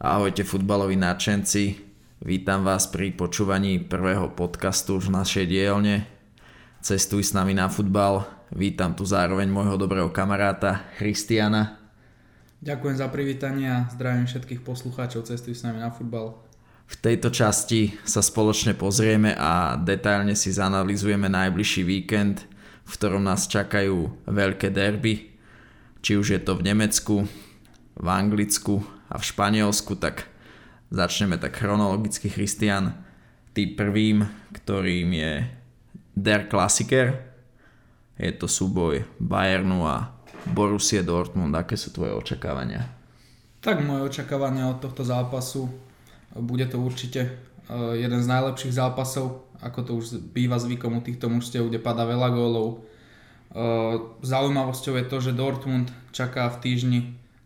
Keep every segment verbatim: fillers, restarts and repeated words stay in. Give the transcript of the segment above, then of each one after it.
Ahojte futbaloví nadšenci, vítam vás pri počúvaní prvého podcastu v našej dielne Cestuj s nami na futbal. Vítam tu zároveň môjho dobrého kamaráta Christiana. Ďakujem za privítanie a zdravím všetkých poslucháčov Cestuj s nami na futbal. V tejto časti sa spoločne pozrieme a detailne si zanalýzujeme najbližší víkend, v ktorom nás čakajú veľké derby, či už je to v Nemecku, v Anglicku a v Španielsku. Tak začneme tak chronologicky, Christian, tým prvým, ktorým je Der Klassiker. Je to súboj Bayernu a Borussia Dortmund. Aké sú tvoje očakávania? Tak moje očakávania od tohto zápasu, bude to určite jeden z najlepších zápasov, ako to už býva zvykom u týchto mužstiev, kde padá veľa gólov. Zaujímavosťou je to, že Dortmund čaká v týždni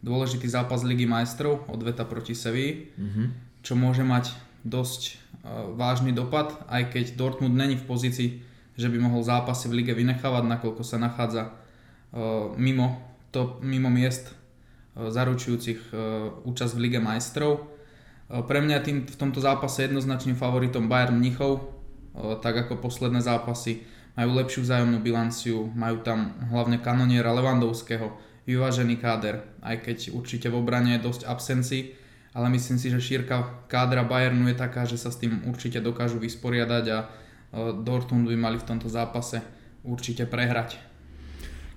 dôležitý zápas Ligy majstrov, odveta proti Sevilli, mm-hmm. čo môže mať dosť uh, vážny dopad, aj keď Dortmund není v pozícii, že by mohol zápasy v lige vynechávať, nakoľko sa nachádza uh, mimo, top, mimo miest uh, zaručujúcich uh, účasť v Lige majstrov. Uh, pre mňa tým, v tomto zápase jednoznačným favoritom Bayern Mníchov, uh, tak ako posledné zápasy, majú lepšiu vzájomnú bilanciu, majú tam hlavne kanoniera Levandovského, vyvážený káder, aj keď určite v obrane je dosť absencií, ale myslím si, že šírka kádra Bayernu je taká, že sa s tým určite dokážu vysporiadať a Dortmund by mali v tomto zápase určite prehrať.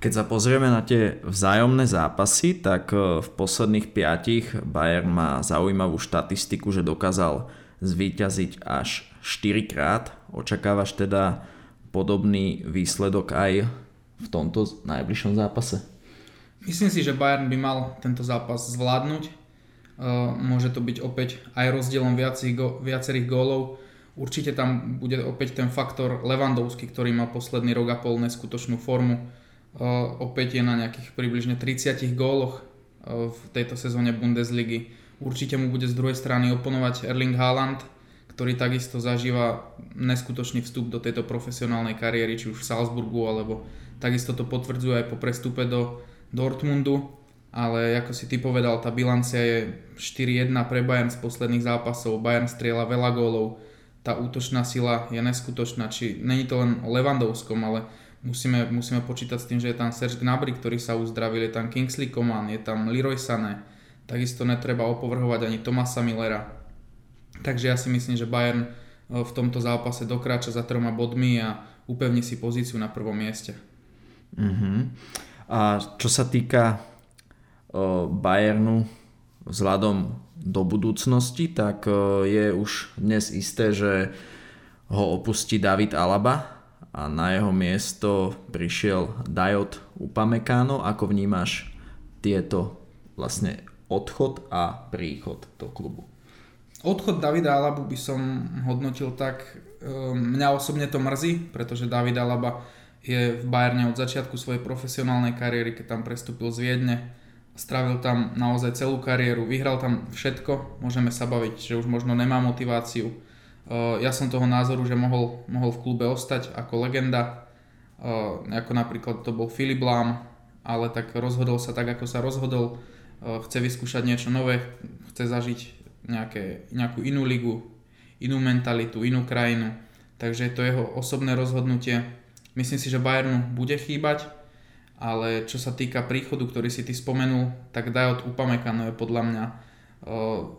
Keď sa pozrieme na tie vzájomné zápasy, tak v posledných piatich Bayern má zaujímavú štatistiku, že dokázal zvíťaziť až štyrikrát. Očakávaš teda podobný výsledok aj v tomto najbližšom zápase? Myslím si, že Bayern by mal tento zápas zvládnuť. Môže to byť opäť aj rozdielom viacerých gólov. Určite tam bude opäť ten faktor Lewandowski, ktorý má posledný rok a pol neskutočnú formu. Opäť je na nejakých približne tridsiatich góloch v tejto sezóne Bundesligy. Určite mu bude z druhej strany oponovať Erling Haaland, ktorý takisto zažíva neskutočný vstup do tejto profesionálnej kariéry, či už v Salzburgu, alebo takisto to potvrdzuje aj po prestupe do Dortmundu, ale ako si ty povedal, tá bilancia je štyri jedna pre Bayern z posledných zápasov. Bayern strieľa veľa gólov, tá útočná sila je neskutočná, či není to len o Lewandowskom, ale musíme, musíme počítať s tým, že je tam Serge Gnabry, ktorý sa uzdravil, je tam Kingsley Coman, je tam Leroy Sané, takisto netreba opovrhovať ani Thomasa Müllera. Takže ja si myslím, že Bayern v tomto zápase dokráča za troma bodmi a upevní si pozíciu na prvom mieste. Mhm. A čo sa týka Bayernu vzhľadom do budúcnosti, tak je už dnes isté, že ho opustí David Alaba a na jeho miesto prišiel Dayot Upamecano. Ako vnímaš tieto vlastne odchod a príchod do klubu? Odchod Davida Alabu by som hodnotil tak, mňa osobne to mrzí, pretože David Alaba je v Bayerne od začiatku svojej profesionálnej kariéry, keď tam prestúpil z Viedne. Strávil tam naozaj celú kariéru, vyhral tam všetko. Môžeme sa baviť, že už možno nemá motiváciu. Ja som toho názoru, že mohol, mohol v klube ostať ako legenda, ako napríklad to bol Filip Lahm, ale tak rozhodol sa tak, ako sa rozhodol. Chce vyskúšať niečo nové, chce zažiť nejaké, nejakú inú ligu, inú mentalitu, inú krajinu. Takže je to jeho osobné rozhodnutie. Myslím si, že Bayernu bude chýbať, ale čo sa týka príchodu, ktorý si ty spomenul, tak Dayot Upamecano je podľa mňa,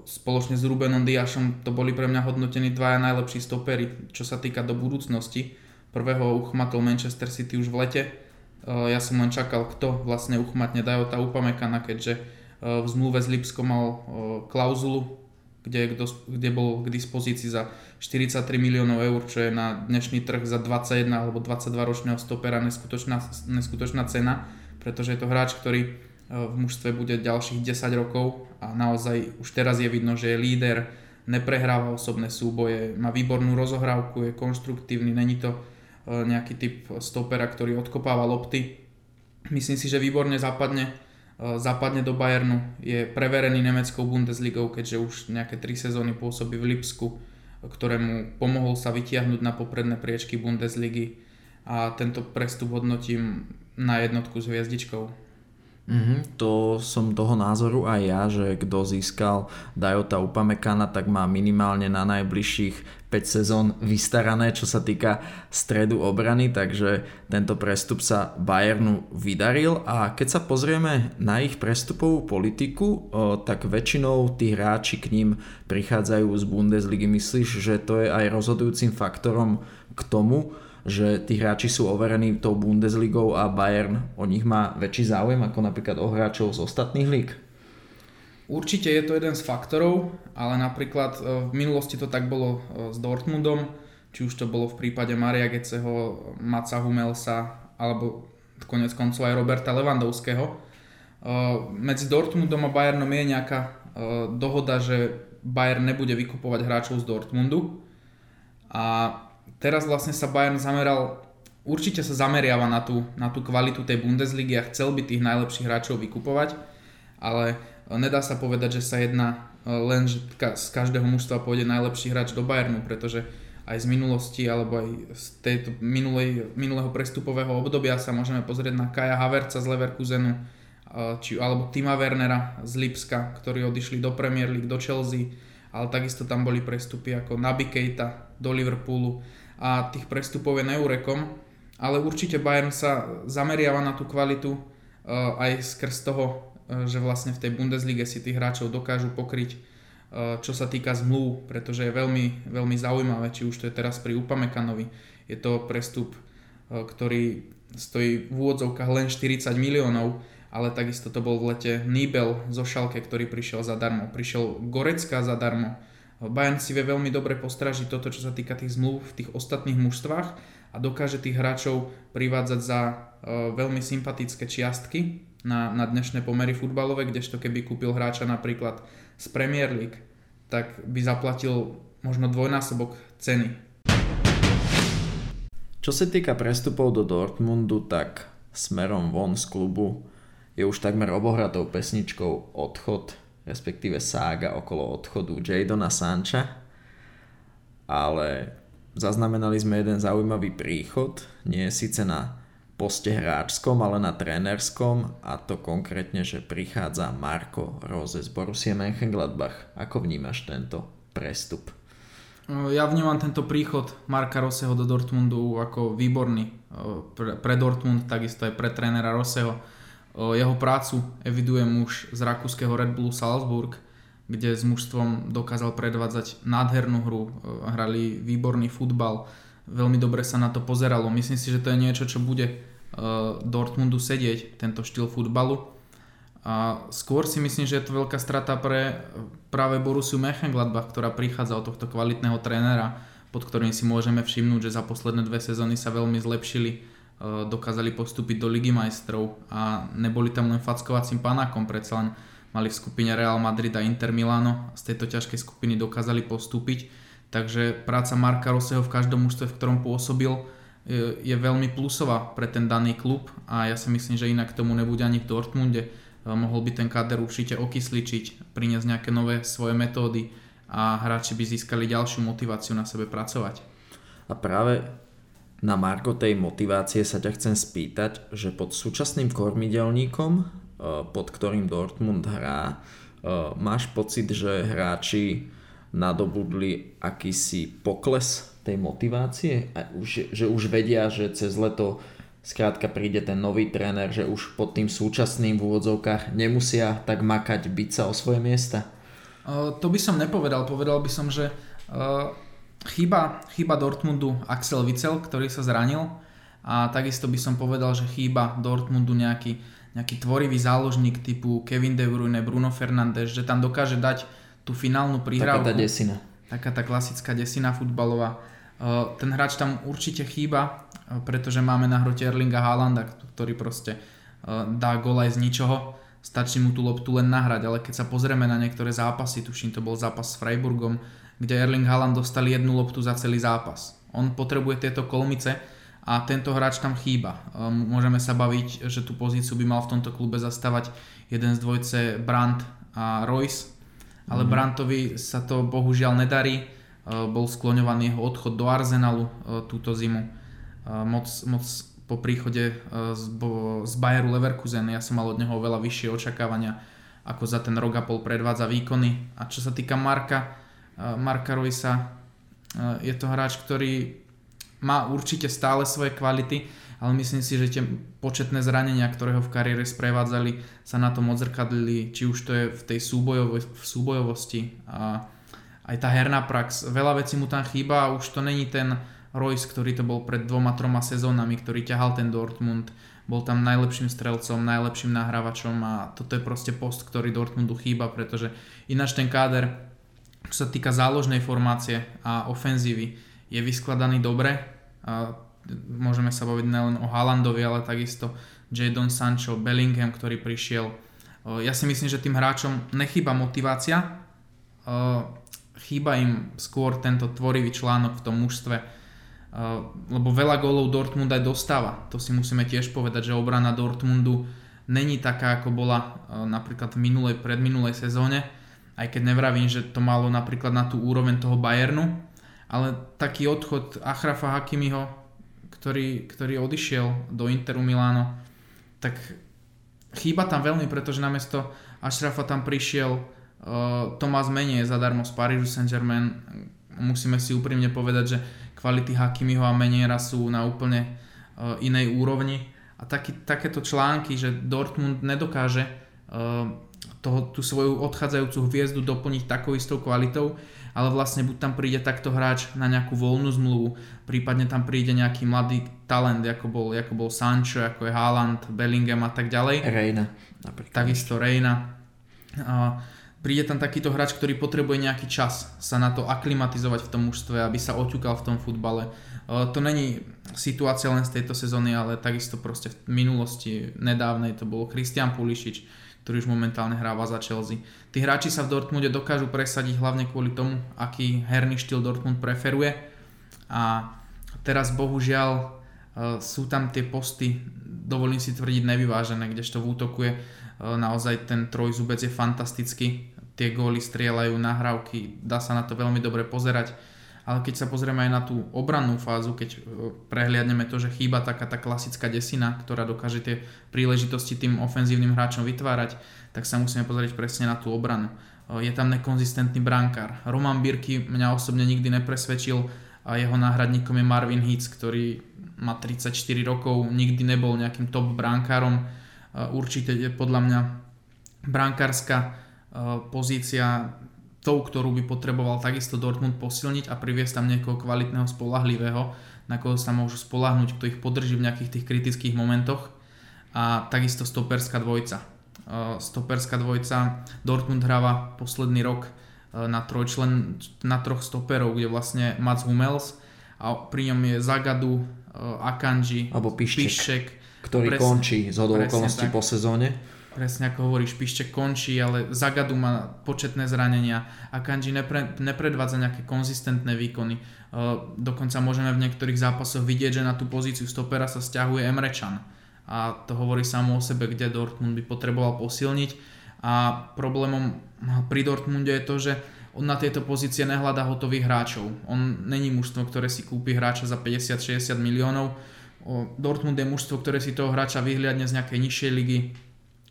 spoločne s Rúbenom Diasom, to boli pre mňa hodnotení dvaja najlepší stopery, čo sa týka do budúcnosti. Prvého uchmatol Manchester City už v lete. Ja som len čakal, kto vlastne uchmatne Dayota Upamecana, keďže v zmluve s Lipskom mal klauzulu, Kde, kde bol k dispozícii za štyridsaťtri miliónov eur, čo je na dnešný trh za dvadsaťjeden alebo dvadsaťdva ročného stopera neskutočná, neskutočná cena, pretože je to hráč, ktorý v mužstve bude ďalších desať rokov a naozaj už teraz je vidno, že je líder, neprehráva osobné súboje, má výbornú rozohrávku, je konštruktívny, není to nejaký typ stopera, ktorý odkopáva lopty. Myslím si, že výborne zapadne Zapadne do Bayernu, je preverený nemeckou Bundesligou, keďže už nejaké tri sezóny pôsobí v Lipsku, ktorému pomohol sa vytiahnuť na popredné priečky Bundesligy, a tento prestup hodnotím na jednotku s hviezdičkou. Mm-hmm. To som toho názoru aj ja, že kto získal Dayota Upamecana, tak má minimálne na najbližších päť sezón vystarané, čo sa týka stredu obrany, takže tento prestup sa Bayernu vydaril. A keď sa pozrieme na ich prestupovú politiku, tak väčšinou tí hráči k ním prichádzajú z Bundesligy. Myslíš, že to je aj rozhodujúcim faktorom k tomu, že tí hráči sú overení tou Bundesligou a Bayern o nich má väčší záujem ako napríklad o hráčov z ostatných líg? Určite je to jeden z faktorov, ale napríklad v minulosti to tak bolo s Dortmundom, či už to bolo v prípade Maria Götzeho, Matsa Hummelsa alebo konec koncov aj Roberta Levandovského. Medzi Dortmundom a Bayernom je nejaká dohoda, že Bayern nebude vykupovať hráčov z Dortmundu a teraz vlastne sa Bayern zameral, určite sa zameriava na tú, na tú kvalitu tej Bundesligy a chcel by tých najlepších hráčov vykupovať, ale nedá sa povedať, že sa jedná len, že z každého mužstva pôjde najlepší hráč do Bayernu, pretože aj z minulosti alebo aj z tejto minulej, minulého prestupového obdobia sa môžeme pozrieť na Kaja Havertza z Leverkusenu či, alebo Tima Wernera z Lipska, ktorí odišli do Premier League, do Chelsea, ale takisto tam boli prestupy ako Naby Keita do Liverpoolu a tých prestupov je neurekom, ale určite Bayern sa zameriava na tú kvalitu aj skrz toho, že vlastne v tej Bundeslige si tých hráčov dokážu pokryť, čo sa týka zmluv, pretože je veľmi, veľmi zaujímavé, či už to je teraz pri Upamecanovi. Je to prestup, ktorý stojí v úvodzovkách len štyridsať miliónov, ale takisto to bol v lete Nibel zo Schalke, ktorý prišiel zadarmo. Prišiel Gorecka zadarmo. Bayern si vie veľmi dobre postražiť toto, čo sa týka tých zmluv v tých ostatných mužstvách a dokáže tých hráčov privádzať za e, veľmi sympatické čiastky na, na dnešné pomery futbalové, kdežto keby kúpil hráča napríklad z Premier League, tak by zaplatil možno dvojnásobok ceny. Čo sa týka prestupov do Dortmundu, tak smerom von z klubu je už takmer obohratou pesničkou odchod, respektíve sága okolo odchodu Jadona Sancha, ale zaznamenali sme jeden zaujímavý príchod, nie síce na poste hráčskom, ale na trénerskom, a to konkrétne, že prichádza Marco Rose z Borussia Mönchengladbach. Ako vnímaš tento prestup? Ja vnímam tento príchod Marca Roseho do Dortmundu ako výborný pre, pre Dortmund, takisto aj pre trénera Roseho. Jeho prácu evidujem už z rakúskeho Red Bull Salzburg, kde s mužstvom dokázal predvádzať nádhernú hru, hrali výborný futbal, veľmi dobre sa na to pozeralo. Myslím si, že to je niečo, čo bude Dortmundu sedieť, tento štýl futbalu. A skôr si myslím, že je to veľká strata pre práve Borussiu Mönchengladbach, ktorá prichádza od tohto kvalitného trénera, pod ktorým si môžeme všimnúť, že za posledné dve sezóny sa veľmi zlepšili, dokázali postúpiť do Ligy majstrov a neboli tam len fackovacím panákom, predsa len mali v skupine Real Madrid a Inter Milano, z tejto ťažkej skupiny dokázali postúpiť, takže práca Marca Roseho v každom mužstve, v ktorom pôsobil, je veľmi plusová pre ten daný klub a ja si myslím, že inak tomu nebude ani v Dortmunde. Mohol by ten káder určite okysličiť, priniesť nejaké nové svoje metódy a hráči by získali ďalšiu motiváciu na sebe pracovať. A práve na Marko tej motivácie sa ťa chcem spýtať, že pod súčasným kormidelníkom, pod ktorým Dortmund hrá, máš pocit, že hráči nadobudli akýsi pokles tej motivácie? A už, že už vedia, že cez leto skrátka príde ten nový tréner, že už pod tým súčasným v úvodzovkách nemusia tak makať, byť sa o svoje miesta? To by som nepovedal. Povedal by som, že Chýba, chýba Dortmundu Axel Witsel, ktorý sa zranil, a takisto by som povedal, že chýba Dortmundu nejaký, nejaký tvorivý záložník typu Kevin De Bruyne, Bruno Fernandes, že tam dokáže dať tú finálnu prihrávku. Taká tá desina. Taká tá klasická desina futbalová. Ten hráč tam určite chýba, pretože máme na hrote Erlinga Haalanda, ktorý proste dá gól aj z ničoho. Stačí mu tú loptu len nahrať, ale keď sa pozrieme na niektoré zápasy, tuším to bol zápas s Freiburgom, kde Erling Haaland dostal jednu loptu za celý zápas. On potrebuje tieto kolmice a tento hráč tam chýba. Môžeme sa baviť, že tú pozíciu by mal v tomto klube zastávať jeden z dvojce Brandt a Royce, ale mm. Brandtovi sa to bohužiaľ nedarí. Bol skloňovaný jeho odchod do Arsenalu túto zimu. Moc, moc po príchode z, bo, z Bayeru Leverkusen. Ja som mal od neho veľa vyššie očakávania, ako za ten rok a pol predvádza výkony. A čo sa týka Marka, Marka Roysa, je to hráč, ktorý má určite stále svoje kvality, ale myslím si, že tie početné zranenia, ktoré ho v kariére sprevádzali, sa na tom odzrkadlili, či už to je v tej súbojov- v súbojovosti a aj tá herná prax. Veľa vecí mu tam chýba a už to není ten Royce, ktorý to bol pred dvoma, troma sezónami, ktorý ťahal ten Dortmund, bol tam najlepším strelcom, najlepším nahrávačom a toto je proste post, ktorý Dortmundu chýba, pretože ináč ten káder, čo sa týka záložnej formácie a ofenzívy, je vyskladaný dobre. A môžeme sa baviť nielen o Haalandovi, ale takisto Jadon Sancho, Bellingham, ktorý prišiel. Ja si myslím, že tým hráčom nechýba motivácia, chýba im skôr tento tvorivý článok v tom mužstve, lebo veľa gólov Dortmund aj dostáva. To si musíme tiež povedať, že obrana Dortmundu není taká, ako bola napríklad v minulej, predminulej sezóne, aj keď nevravím, že to malo napríklad na tú úroveň toho Bayernu, ale taký odchod Achrafa Hakimiho, ktorý, ktorý odišiel do Interu Milano, tak chýba tam veľmi, pretože namiesto Achrafa tam prišiel Thomas Meunier zadarmo z Parížu Saint-Germain. Musíme si úprimne povedať, že kvality Hakimiho a Meuniera sú na úplne uh, inej úrovni a taký, takéto články, že Dortmund nedokáže uh, toho, tú svoju odchádzajúcu hviezdu doplniť takou istou kvalitou, ale vlastne buď tam príde takto hráč na nejakú voľnú zmluvu, prípadne tam príde nejaký mladý talent, ako bol, ako bol Sancho, ako je Haaland, Bellingham a tak ďalej. Reyna napríklad. Takisto Reyna. Uh, Príde tam takýto hráč, ktorý potrebuje nejaký čas sa na to aklimatizovať v tom mužstve, aby sa oťukal v tom futbale. To není situácia len z tejto sezóny, ale takisto proste v minulosti nedávnej to bolo Christian Pulišič, ktorý už momentálne hráva za Chelsea. Tí hráči sa v Dortmunde dokážu presadiť hlavne kvôli tomu, aký herný štýl Dortmund preferuje. A teraz bohužiaľ sú tam tie posty, dovolím si tvrdiť, nevyvážené, kdežto v útoku je naozaj ten trojzubec je fantastický, tie góly strieľajú, nahrávky, dá sa na to veľmi dobre pozerať, ale keď sa pozrieme aj na tú obrannú fázu, keď prehliadneme to, že chýba taká tá klasická desina, ktorá dokáže tie príležitosti tým ofenzívnym hráčom vytvárať, tak sa musíme pozrieť presne na tú obranu. Je tam nekonzistentný brankár. Roman Birky mňa osobne nikdy nepresvedčil a jeho náhradníkom je Marvin Hitz, ktorý má tridsaťštyri rokov, nikdy nebol nejakým top brankárom. Určite je podľa mňa brankárska pozícia tou, ktorú by potreboval takisto Dortmund posilniť a priviesť tam niekoho kvalitného, spolahlivého, na koho sa môžu spolahnuť, kto ich podrží v nejakých tých kritických momentoch. A takisto stoperská dvojca. Stoperská dvojca, Dortmund hráva posledný rok na, trojčlen, na troch stoperov, kde vlastne Mats Hummels a pri ňom je Zagadou, Akanji, Piszczek, ktorý presne, končí z hodou okolností po sezóne. Presne ako hovoríš, Piszczek končí, ale Zagadou má početné zranenia a Akanji nepre, nepredvádza nejaké konzistentné výkony. E, dokonca môžeme v niektorých zápasoch vidieť, že na tú pozíciu stopera sa stiahuje Emre Can. A to hovorí samo o sebe, kde Dortmund by potreboval posilniť. A problémom pri Dortmunde je to, že on na tieto pozície nehľadá hotových hráčov. On není mužstvo, ktoré si kúpi hráča za päťdesiat až šesťdesiat miliónov, Dortmund je mužstvo, ktoré si toho hráča vyhliadne z nejakej nižšej ligy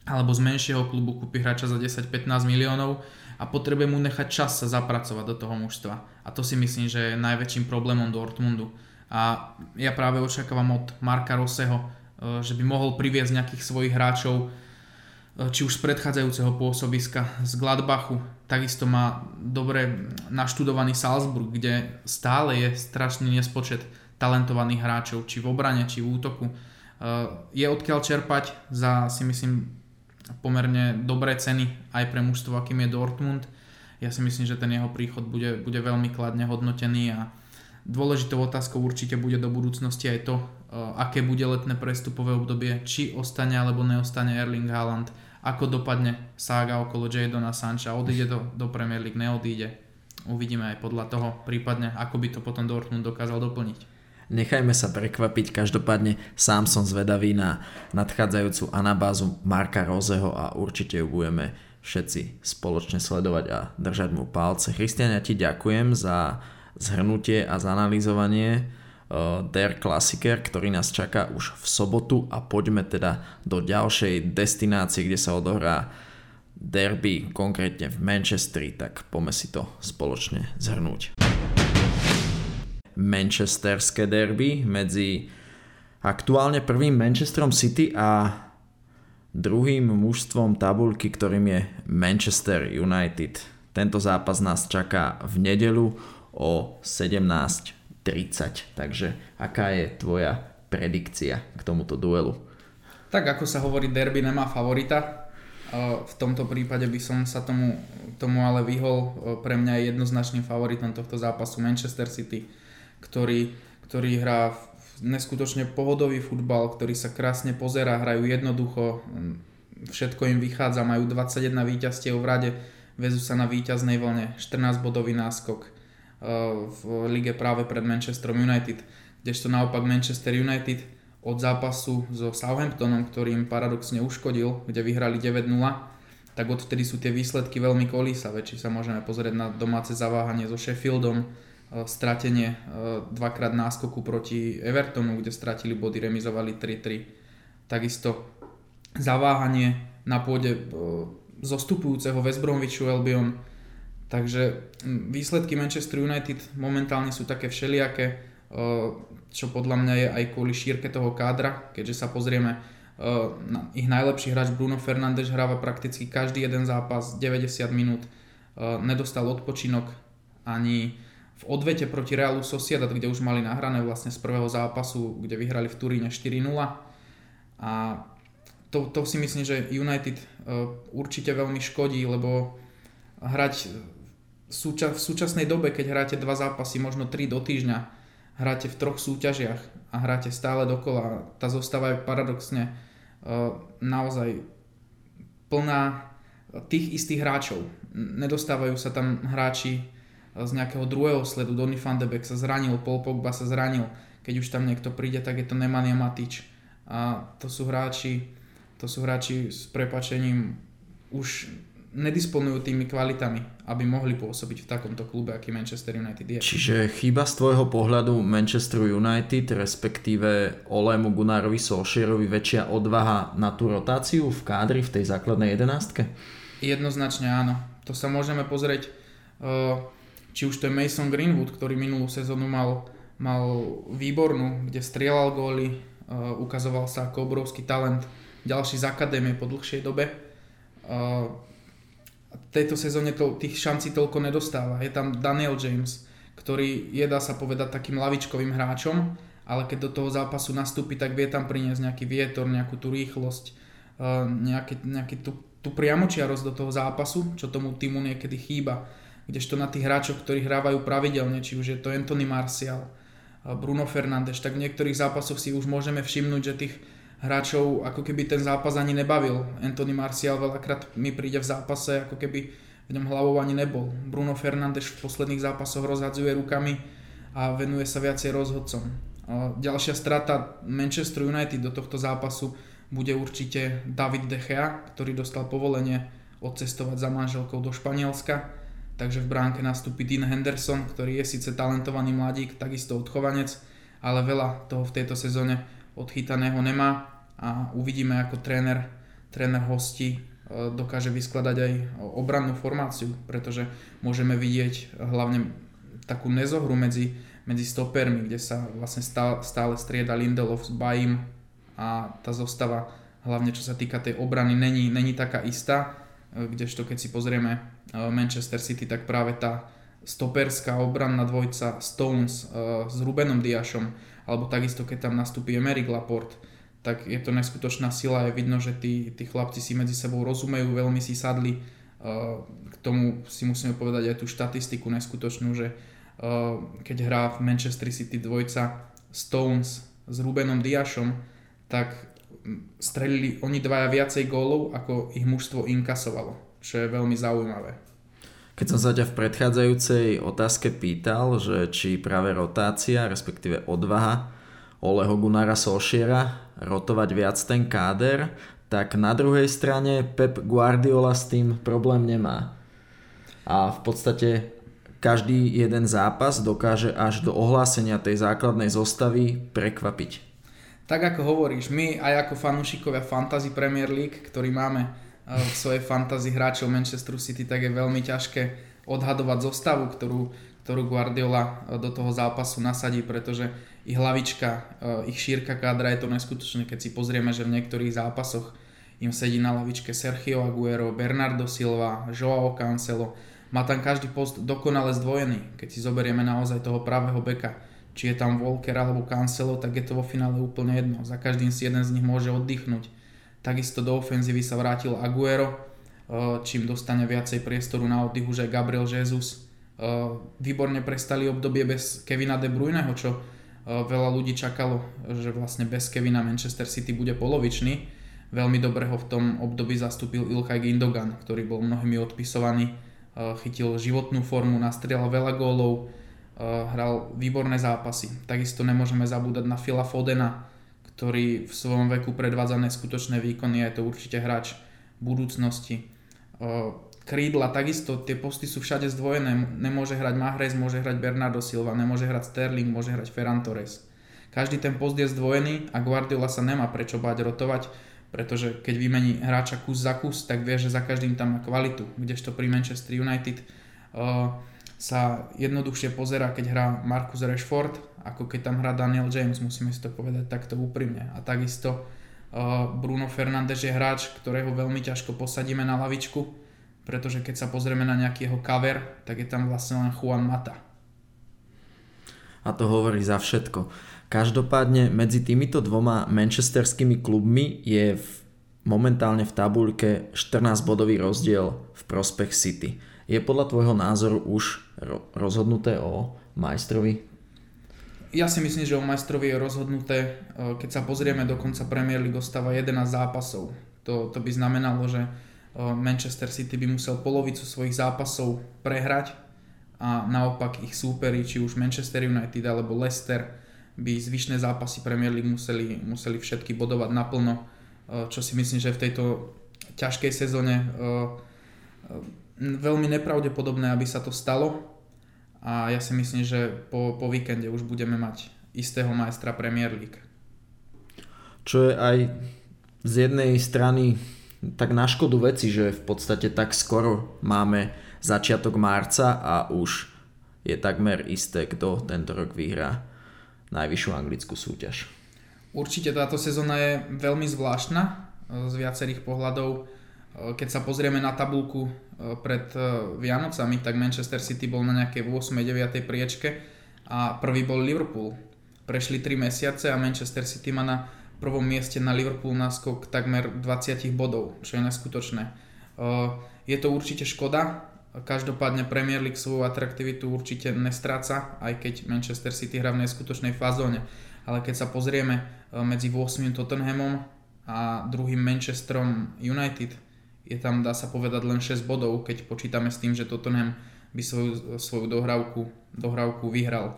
alebo z menšieho klubu, kúpi hráča za desať až pätnásť miliónov a potrebuje mu nechať čas sa zapracovať do toho mužstva. A to si myslím, že je najväčším problémom Dortmundu. A ja práve očakávam od Marka Roseho, že by mohol priviesť nejakých svojich hráčov, či už z predchádzajúceho pôsobiska z Gladbachu. Takisto má dobre naštudovaný Salzburg, kde stále je strašný nespočet talentovaných hráčov, či v obrane, či v útoku. Je odkiaľ čerpať za, si myslím, pomerne dobré ceny aj pre mužstvo, akým je Dortmund. Ja si myslím, že ten jeho príchod bude, bude veľmi kladne hodnotený a dôležitou otázkou určite bude do budúcnosti aj to, aké bude letné prestupové obdobie, či ostane alebo neostane Erling Haaland, ako dopadne sága okolo Jadona Sancha, odíde do, do Premier League, neodíde. Uvidíme aj podľa toho, prípadne ako by to potom Dortmund dokázal doplniť. Nechajme sa prekvapiť, každopádne sám som zvedavý na nadchádzajúcu anabázu Marka Roseho a určite ju budeme všetci spoločne sledovať a držať mu palce. Christian, ja ti ďakujem za zhrnutie a zanalizovanie Der Klassiker, ktorý nás čaká už v sobotu, a poďme teda do ďalšej destinácie, kde sa odohrá derby, konkrétne v Manchesteri, tak poďme si to spoločne zhrnúť. Manchesterské derby medzi aktuálne prvým Manchesterom City a druhým mužstvom tabuľky, ktorým je Manchester United. Tento zápas nás čaká v nedeľu o sedemnásť tridsať. Takže aká je tvoja predikcia k tomuto duelu? Tak ako sa hovorí, derby nemá favorita. V tomto prípade by som sa tomu, tomu ale vyhol. Pre mňa je jednoznačným favoritom tohto zápasu Manchester City, ktorý, ktorý hrá neskutočne pohodový futbal, ktorý sa krásne pozerá, hrajú jednoducho, všetko im vychádza, majú dvadsaťjeden víťazstiev v rade, vezú sa na víťaznej vlne, štrnásťbodový náskok v lige práve pred Manchesterom United, kdežto naopak Manchester United od zápasu so Southamptonom, ktorý im paradoxne uškodil, kde vyhrali deväť nula, tak odvtedy sú tie výsledky veľmi kolísavé, či sa môžeme pozrieť na domáce zaváhanie so Sheffieldom, stratenie dvakrát náskoku proti Evertonu, kde stratili body, remizovali tri tri. Takisto zaváhanie na pôde zostupujúceho West Bromwichu Albion. Takže výsledky Manchester United momentálne sú také všelijaké, čo podľa mňa je aj kvôli šírke toho kádra, keďže sa pozrieme, ich najlepší hráč Bruno Fernandes hráva prakticky každý jeden zápas deväťdesiat minút, nedostal odpočinok ani v odvete proti Realu Sociedad, kde už mali nahrané vlastne z prvého zápasu, kde vyhrali v Turíne štyri nula. A to, to si myslím, že United určite veľmi škodí, lebo hrať v súčasnej dobe, keď hráte dva zápasy, možno tri do týždňa, hráte v troch súťažiach a hráte stále dokola. Tá zostáva je paradoxne naozaj plná tých istých hráčov. Nedostávajú sa tam hráči z nejakého druhého sledu. Donny van de Beek sa zranil, Paul Pogba sa zranil, keď už tam niekto príde, tak je to Nemanja Matić, a to sú hráči to sú hráči s prepačením už nedisponujú tými kvalitami, aby mohli pôsobiť v takomto klube, aký Manchester United je. Čiže chýba z tvojho pohľadu Manchester United, respektíve Olemu Gunnarovi Solskjaerovi, väčšia odvaha na tú rotáciu v kádri v tej základnej jedenástke? Jednoznačne áno, to sa môžeme pozrieť. uh, Či už to je Mason Greenwood, ktorý minulú sezónu mal, mal výbornú, kde strieľal góly, uh, ukazoval sa ako obrovský talent, ďalší z akadémie po dlhšej dobe. Uh, v tejto sezóne to, tých šancí toľko nedostáva. Je tam Daniel James, ktorý je, dá sa povedať, takým lavičkovým hráčom, ale keď do toho zápasu nastúpi, tak vie tam priniesť nejaký vietor, nejakú tú rýchlosť, uh, nejaký, nejaký tú, tú priamočiarosť do toho zápasu, čo tomu týmu niekedy chýba. Kdežto na tých hráčov, ktorí hrávajú pravidelne, či už je to Anthony Martial, Bruno Fernandes, tak v niektorých zápasoch si už môžeme všimnúť, že tých hráčov ako keby ten zápas ani nebavil. Anthony Martial veľakrát mi príde v zápase, ako keby v ňom hlavou ani nebol. Bruno Fernandes v posledných zápasoch rozhadzuje rukami a venuje sa viacej rozhodcom. Ďalšia strata Manchester United do tohto zápasu bude určite David De Gea, ktorý dostal povolenie odcestovať za manželkou do Španielska. Takže v bránke nastúpi Dean Henderson, ktorý je síce talentovaný mladík, takisto odchovanec, ale veľa toho v tejto sezóne odchytaného nemá, a uvidíme, ako tréner, tréner hostí dokáže vyskladať aj obrannú formáciu, pretože môžeme vidieť hlavne takú nezohru medzi, medzi stopermi, kde sa vlastne stále, stále strieda Lindelof s Baim, a tá zostava, hlavne čo sa týka tej obrany, není, není taká istá, kdežto keď si pozrieme Manchester City, tak práve tá stoperská obranná dvojca Stones s Rúbenom Diasom, alebo takisto keď tam nastúpi Aymeric Laporte, tak je to neskutočná sila. Je vidno, že tí, tí chlapci si medzi sebou rozumejú, veľmi si sadli. K tomu si musíme povedať aj tú štatistiku neskutočnú, že keď hrá v Manchester City dvojca Stones s Rúbenom Diasom, tak strelili oni dvaja viacej gólov, ako ich mužstvo inkasovalo, čo je veľmi zaujímavé. Keď som sa ťa v predchádzajúcej otázke pýtal, že či práve rotácia, respektíve odvaha Oleho Gunnara Solskjaera rotovať viac ten káder, tak na druhej strane Pep Guardiola s tým problém nemá. A v podstate každý jeden zápas dokáže až do ohlásenia tej základnej zostavy prekvapiť. Tak ako hovoríš, my aj ako fanúšikovia Fantasy Premier League, ktorý máme v svojej fantasy hráčov Manchesteru City, tak je veľmi ťažké odhadovať zostavu, ktorú, ktorú Guardiola do toho zápasu nasadí, pretože ich hlavička, ich šírka kádra je to neskutočné, keď si pozrieme, že v niektorých zápasoch im sedí na lavičke Sergio Aguero, Bernardo Silva, Joao Cancelo. Má tam každý post dokonale zdvojený. Keď si zoberieme naozaj toho pravého beka, či je tam Walker alebo Cancelo, tak je to vo finále úplne jedno. Za každým si jeden z nich môže oddychnúť. Takisto do ofenzívy sa vrátil Aguero, čím dostane viacej priestoru na oddych už aj Gabriel Jesus. Výborne prestali obdobie bez Kevina De Bruyneho, čo veľa ľudí čakalo, že vlastne bez Kevina Manchester City bude polovičný. Veľmi dobre ho v tom období zastúpil Ilkay Gündogan, ktorý bol mnohými odpisovaný, chytil životnú formu, nastrieľal veľa gólov, hral výborné zápasy. Takisto nemôžeme zabúdať na Phila Fodena, ktorý v svojom veku predvádza neskutočné výkony a je to určite hráč budúcnosti. Krídla, takisto tie posty sú všade zdvojené, nemôže hrať Mahrez, môže hrať Bernardo Silva, nemôže hrať Sterling, môže hrať Ferran Torres. Každý ten post je zdvojený a Guardiola sa nemá prečo báť rotovať, pretože keď vymení hráča kus za kus, tak vie, že za každým tam má kvalitu, kdežto pri Manchester United uh, sa jednoduchšie pozerá, keď hrá Marcus Rashford, ako keď tam hrá Daniel James, musíme si to povedať takto úprimne. A takisto uh, Bruno Fernandes je hráč, ktorého veľmi ťažko posadíme na lavičku, pretože keď sa pozrieme na nejaký jeho cover, tak je tam vlastne len Juan Mata. A to hovorí za všetko. Každopádne medzi týmito dvoma manchesterskými klubmi je v, momentálne v tabuľke štrnásťbodový rozdiel v prospech City. Je podľa tvojho názoru už ro- rozhodnuté o majstrovi? Ja si myslím, že o majstrovi je rozhodnuté. Keď sa pozrieme, do konca Premier League ostáva jedenásť zápasov. To, to by znamenalo, že Manchester City by musel polovicu svojich zápasov prehrať a naopak ich súperi, či už Manchester United alebo Leicester, by zvyšné zápasy Premier League museli, museli všetky bodovať naplno, čo si myslím, že v tejto ťažkej sezóne veľmi nepravdepodobné, aby sa to stalo, a ja si myslím, že po, po víkende už budeme mať istého majstra Premier League. Čo je aj z jednej strany tak na škodu veci, že v podstate tak skoro máme začiatok marca a už je takmer isté, kto tento rok vyhrá najvyššiu anglickú súťaž. Určite táto sezóna je veľmi zvláštna z viacerých pohľadov. Keď sa pozrieme na tabuľku pred Vianocami, tak Manchester City bol na nejakej ôsmej deviatej priečke a prvý bol Liverpool. Prešli tri mesiace a Manchester City má na prvom mieste na Liverpool náskok takmer dvadsať bodov, čo je neskutočné. Je to určite škoda. Každopádne Premier League svoju atraktivitu určite nestráca, aj keď Manchester City hrá v neskutočnej fazóne. Ale keď sa pozrieme medzi ôsmym Tottenhamom a druhým Manchesterom United, je tam, dá sa povedať, len šesť bodov, keď počítame s tým, že Tottenham by svoju, svoju dohrávku, dohrávku vyhral.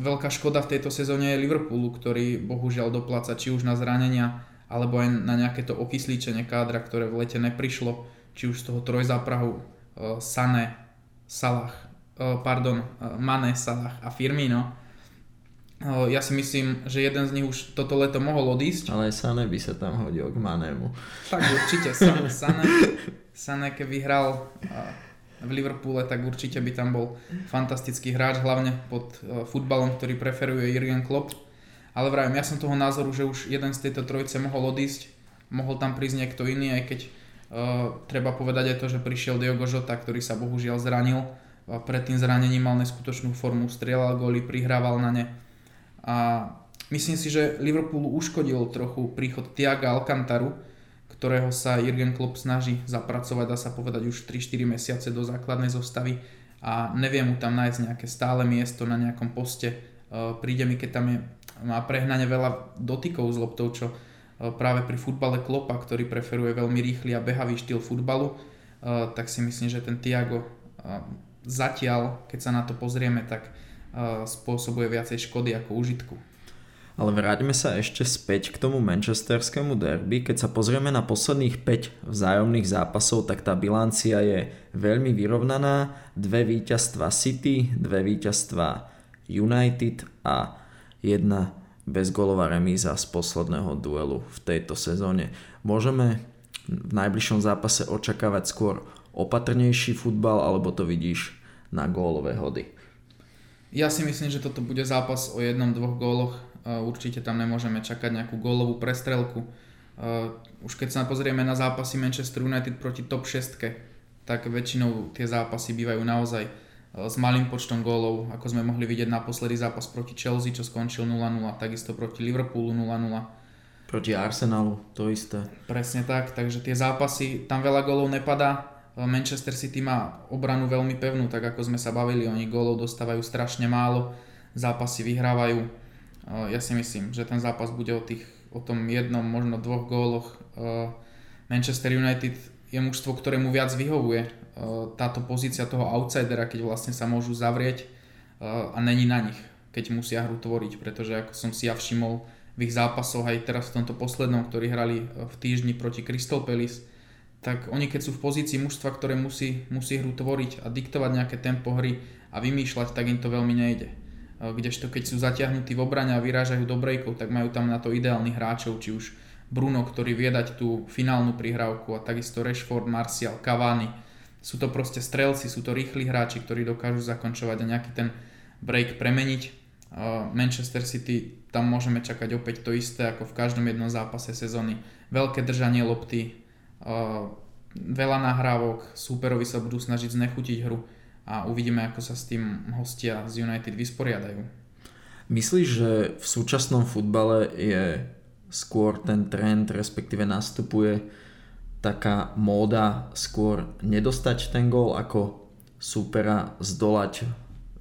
Veľká škoda v tejto sezóne je Liverpoolu, ktorý bohužiaľ dopláca či už na zranenia, alebo aj na nejaké to okysličenie kádra, ktoré v lete neprišlo, či už z toho trojzáprahu Sané, Salah, pardon, Mané, Salah a Firmino. Ja si myslím, že jeden z nich už toto leto mohol odísť. Ale Sané by sa tam hodil k Manému. Tak určite, Sané, Sané keby hral v Liverpoole, tak určite by tam bol fantastický hráč, hlavne pod futbalom, ktorý preferuje Jurgen Klopp. Ale vrajím, ja som toho názoru, že už jeden z tejto trojice mohol odísť, mohol tam prísť niekto iný, aj keď Uh, treba povedať aj to, že prišiel Diogo Jota, ktorý sa bohužiaľ zranil a pred tým zranením mal neskutočnú formu, strieľal góly, prihrával na ne, a myslím si, že Liverpoolu uškodil trochu príchod Thiaga Alcantaru, ktorého sa Jurgen Klopp snaží zapracovať, dá sa povedať, už tri štyri mesiace do základnej zostavy a nevie mu tam nájsť nejaké stále miesto na nejakom poste. Uh, príde mi, keď tam je, má prehnane veľa dotykov s loptou, čo práve pri futbale Kloppa, ktorý preferuje veľmi rýchly a behavý štýl futbalu, tak si myslím, že ten Thiago zatiaľ, keď sa na to pozrieme, tak spôsobuje viacej škody ako užitku. Ale vráťme sa ešte späť k tomu manchesterskému derby. Keď sa pozrieme na posledných päť vzájomných zápasov, tak tá bilancia je veľmi vyrovnaná. Dve víťazstva City, dve víťazstva United a jedna bezgolová remíza z posledného duelu v tejto sezóne. Môžeme v najbližšom zápase očakávať skôr opatrnejší futbal, alebo to vidíš na gólové hody? Ja si myslím, že toto bude zápas o jednom, dvoch góloch. Určite tam nemôžeme čakať nejakú gólovú prestrelku. Už keď sa pozrieme na zápasy Manchester United proti top šesť, tak väčšinou tie zápasy bývajú naozaj s malým počtom gólov, ako sme mohli vidieť naposledy zápas proti Chelsea, čo skončil nula nula, takisto proti Liverpoolu nula nula. Proti Arsenalu, to isté. Presne tak, takže tie zápasy, tam veľa gólov nepadá. Manchester City má obranu veľmi pevnú, tak ako sme sa bavili, oni gólov dostávajú strašne málo, zápasy vyhrávajú. Ja si myslím, že ten zápas bude o, tých, o tom jednom, možno dvoch góloch. Manchester United je mužstvo, ktorému viac vyhovuje táto pozícia toho outsidera, keď vlastne sa môžu zavrieť a není na nich, keď musia hru tvoriť, pretože ako som si ja všimol v ich zápasoch aj teraz v tomto poslednom, ktorý hrali v týždni proti Crystal Palace, tak oni keď sú v pozícii mužstva, ktoré musí, musí hru tvoriť a diktovať nejaké tempo hry a vymýšľať, tak im to veľmi nejde. Kdežto keď sú zatiahnutí v obrane a vyrážajú do breakov, tak majú tam na to ideálnych hráčov, či už Bruno, ktorý vie dať tú finálnu prihrávku, a takisto Rashford, Martial, Cavani. Sú to proste strelci, sú to rýchli hráči, ktorí dokážu zakončovať a nejaký ten break premeniť. Manchester City, tam môžeme čakať opäť to isté ako v každom jednom zápase sezóny. Veľké držanie lopty, veľa nahrávok, súperovi sa budú snažiť znechutiť hru. A uvidíme, ako sa s tým hostia z United vysporiadajú. Myslíš, že v súčasnom futbale je skôr ten trend, respektíve nastupuje taká móda skôr nedostať ten gól, ako súpera zdolať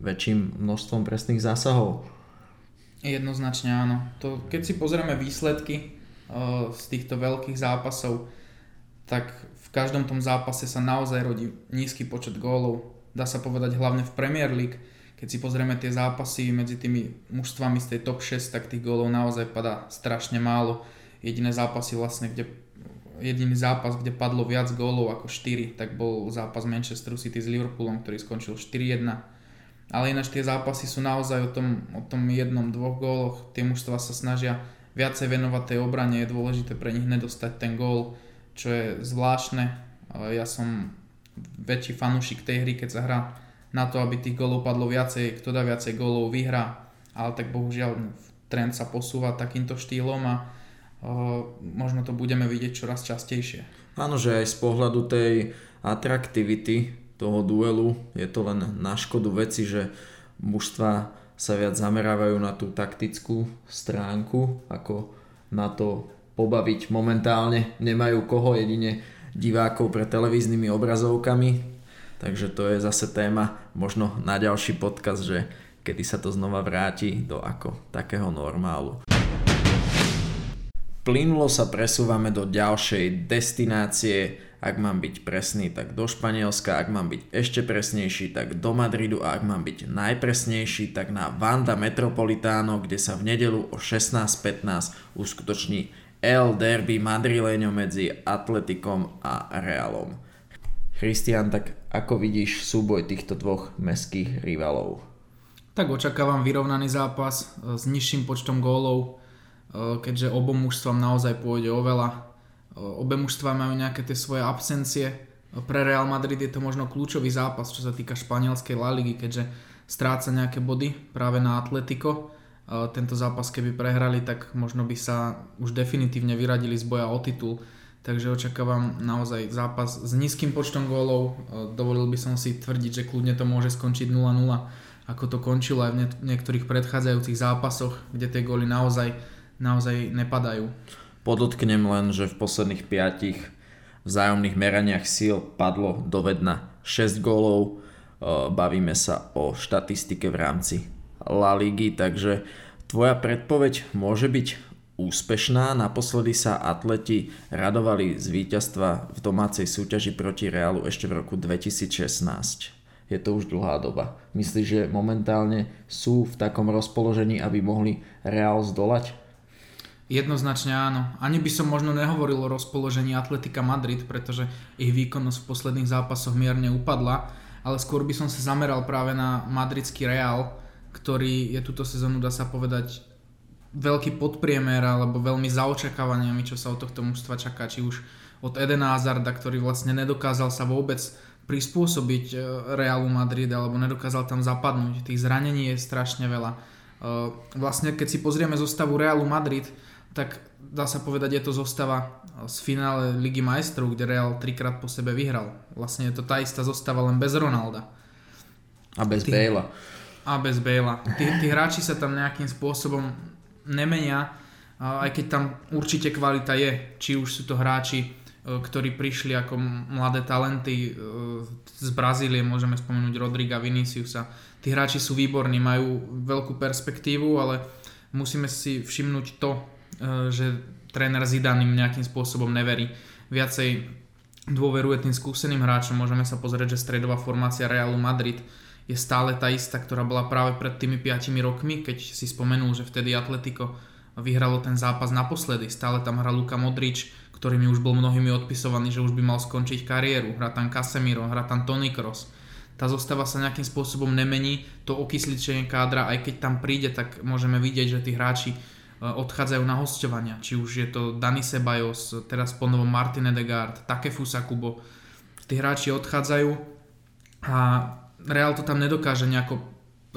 väčším množstvom presných zásahov? Jednoznačne áno. To, keď si pozrieme výsledky uh, z týchto veľkých zápasov, tak v každom tom zápase sa naozaj rodí nízky počet gólov. Dá sa povedať hlavne v Premier League, keď si pozrieme tie zápasy medzi tými mužstvami z tej top šesť, tak tých gólov naozaj padá strašne málo. Jediné zápasy vlastne, kde, jediný zápas, kde padlo viac gólov ako štyri, tak bol zápas Manchesteru City s Liverpoolom, ktorý skončil štyri jedna. Ale ináč tie zápasy sú naozaj o tom, o tom jednom, dvoch góloch. Tie mužstva sa snažia viacej venovať tej obrane, je dôležité pre nich nedostať ten gól, čo je zvláštne. Ja som väčší fanúšik tej hry, keď sa hrá na to, aby tých gólov padlo viacej, kto dá viacej gólov, vyhrá, ale tak bohužiaľ trend sa posúva takýmto štýlom a o, možno to budeme vidieť čoraz častejšie. Áno, že aj z pohľadu tej atraktivity toho duelu je to len na škodu veci, že mužstva sa viac zamerávajú na tú taktickú stránku, ako na to pobaviť momentálne nemajú koho, jedine divákov pre televíznymi obrazovkami, takže to je zase téma možno na ďalší podcast, že kedy sa to znova vráti do ako takého normálu. Plynulo sa presúvame do ďalšej destinácie, ak mám byť presný, tak do Španielska, ak mám byť ešte presnejší, tak do Madridu, a ak mám byť najpresnejší, tak na Wanda Metropolitano, kde sa v nedelu o šestnásť pätnásť uskutoční El Derby Madrileňo medzi Atletikom a Realom. Christian, tak ako vidíš súboj týchto dvoch mestských rivalov? Tak očakávam vyrovnaný zápas s nižším počtom gólov, keďže obom mužstvom naozaj pôjde o veľa. Obe mužstva majú nejaké tie svoje absencie. Pre Real Madrid je to možno kľúčový zápas, čo sa týka španielskej La Ligy, keďže stráca nejaké body práve na Atletico. Tento zápas keby prehrali, tak možno by sa už definitívne vyradili z boja o titul, takže očakávam naozaj zápas s nízkym počtom gólov. Dovolil by som si tvrdiť, že kľudne to môže skončiť nula nula, ako to končilo aj v niektorých predchádzajúcich zápasoch, kde tie góly naozaj, naozaj nepadajú. Podotknem len, že v posledných piatich vzájomných meraniach síl padlo dovedna šesť gólov. Bavíme sa o štatistike v rámci La Ligy, takže tvoja predpoveď môže byť úspešná. Naposledy sa atleti radovali z víťazstva v domácej súťaži proti Realu ešte v roku dvetisícšestnásť. je to už dlhá doba. Myslíš, že momentálne sú v takom rozpoložení, aby mohli Real zdolať? Jednoznačne áno. Ani by som možno nehovoril o rozpoložení Atletika Madrid, pretože ich výkonnosť v posledných zápasoch mierne upadla, ale skôr by som sa zameral práve na madridský Real, ktorý je túto sezónu, dá sa povedať, veľký podpriemer alebo veľmi za očakávaniami, čo sa od tohto mužstva čaká, či už od Edena Hazarda, ktorý vlastne nedokázal sa vôbec prispôsobiť Realu Madrid alebo nedokázal tam zapadnúť. Tých zranení je strašne veľa. Vlastne keď si pozrieme zostavu Realu Madrid, tak dá sa povedať, je to zostava z finále Ligy majstrov, kde Real trikrát po sebe vyhral. Vlastne je to tá istá zostava, len bez Ronalda. A bez tí... Bale. A bez Bale. Tí, tí hráči sa tam nejakým spôsobom nemenia, aj keď tam určite kvalita je. Či už sú to hráči, ktorí prišli ako mladé talenty z Brazílie, môžeme spomenúť Rodriga, Viniciusa. Tí hráči sú výborní, majú veľkú perspektívu, ale musíme si všimnúť to, že tréner Zidane im nejakým spôsobom neverí. Viacej dôveruje tým skúseným hráčom. Môžeme sa pozrieť, že stredová formácia Realu Madrid je stále tá istá, ktorá bola práve pred tými piatimi rokmi, keď si spomenul, že vtedy Atletico vyhralo ten zápas naposledy. Stále tam hral Luka Modrič, ktorý mi už bol mnohými odpisovaný, že už by mal skončiť kariéru. Hrá tam Casemiro, hrá tam Toni Kroos. Tá zostava sa nejakým spôsobom nemení. To okysličenie kádra, aj keď tam príde, tak môžeme vidieť, že tí hráči odchádzajú na hosťovania, či už je to Dani Ceballos, teraz po novom Martin Ødegaard, Takefusa Kubo. Tí hráči odchádzajú a Real to tam nedokáže nejako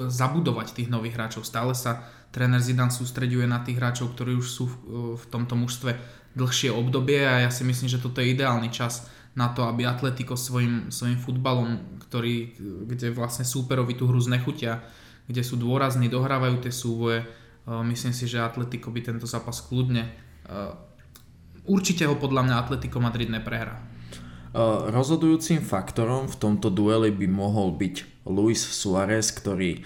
zabudovať, tých nových hráčov. Stále sa tréner Zidane sústreďuje na tých hráčov, ktorí už sú v, v tomto mužstve dlhšie obdobie, a ja si myslím, že toto je ideálny čas na to, aby Atletico svojim, svojim futbalom, ktorý, kde vlastne súperovi tú hru znechutia, kde sú dôrazní, dohrávajú tie súboje. Myslím si, že Atletico by tento zápas kľudne, určite ho podľa mňa Atletico Madrid neprehrá. Rozhodujúcim faktorom v tomto dueli by mohol byť Luis Suárez, ktorý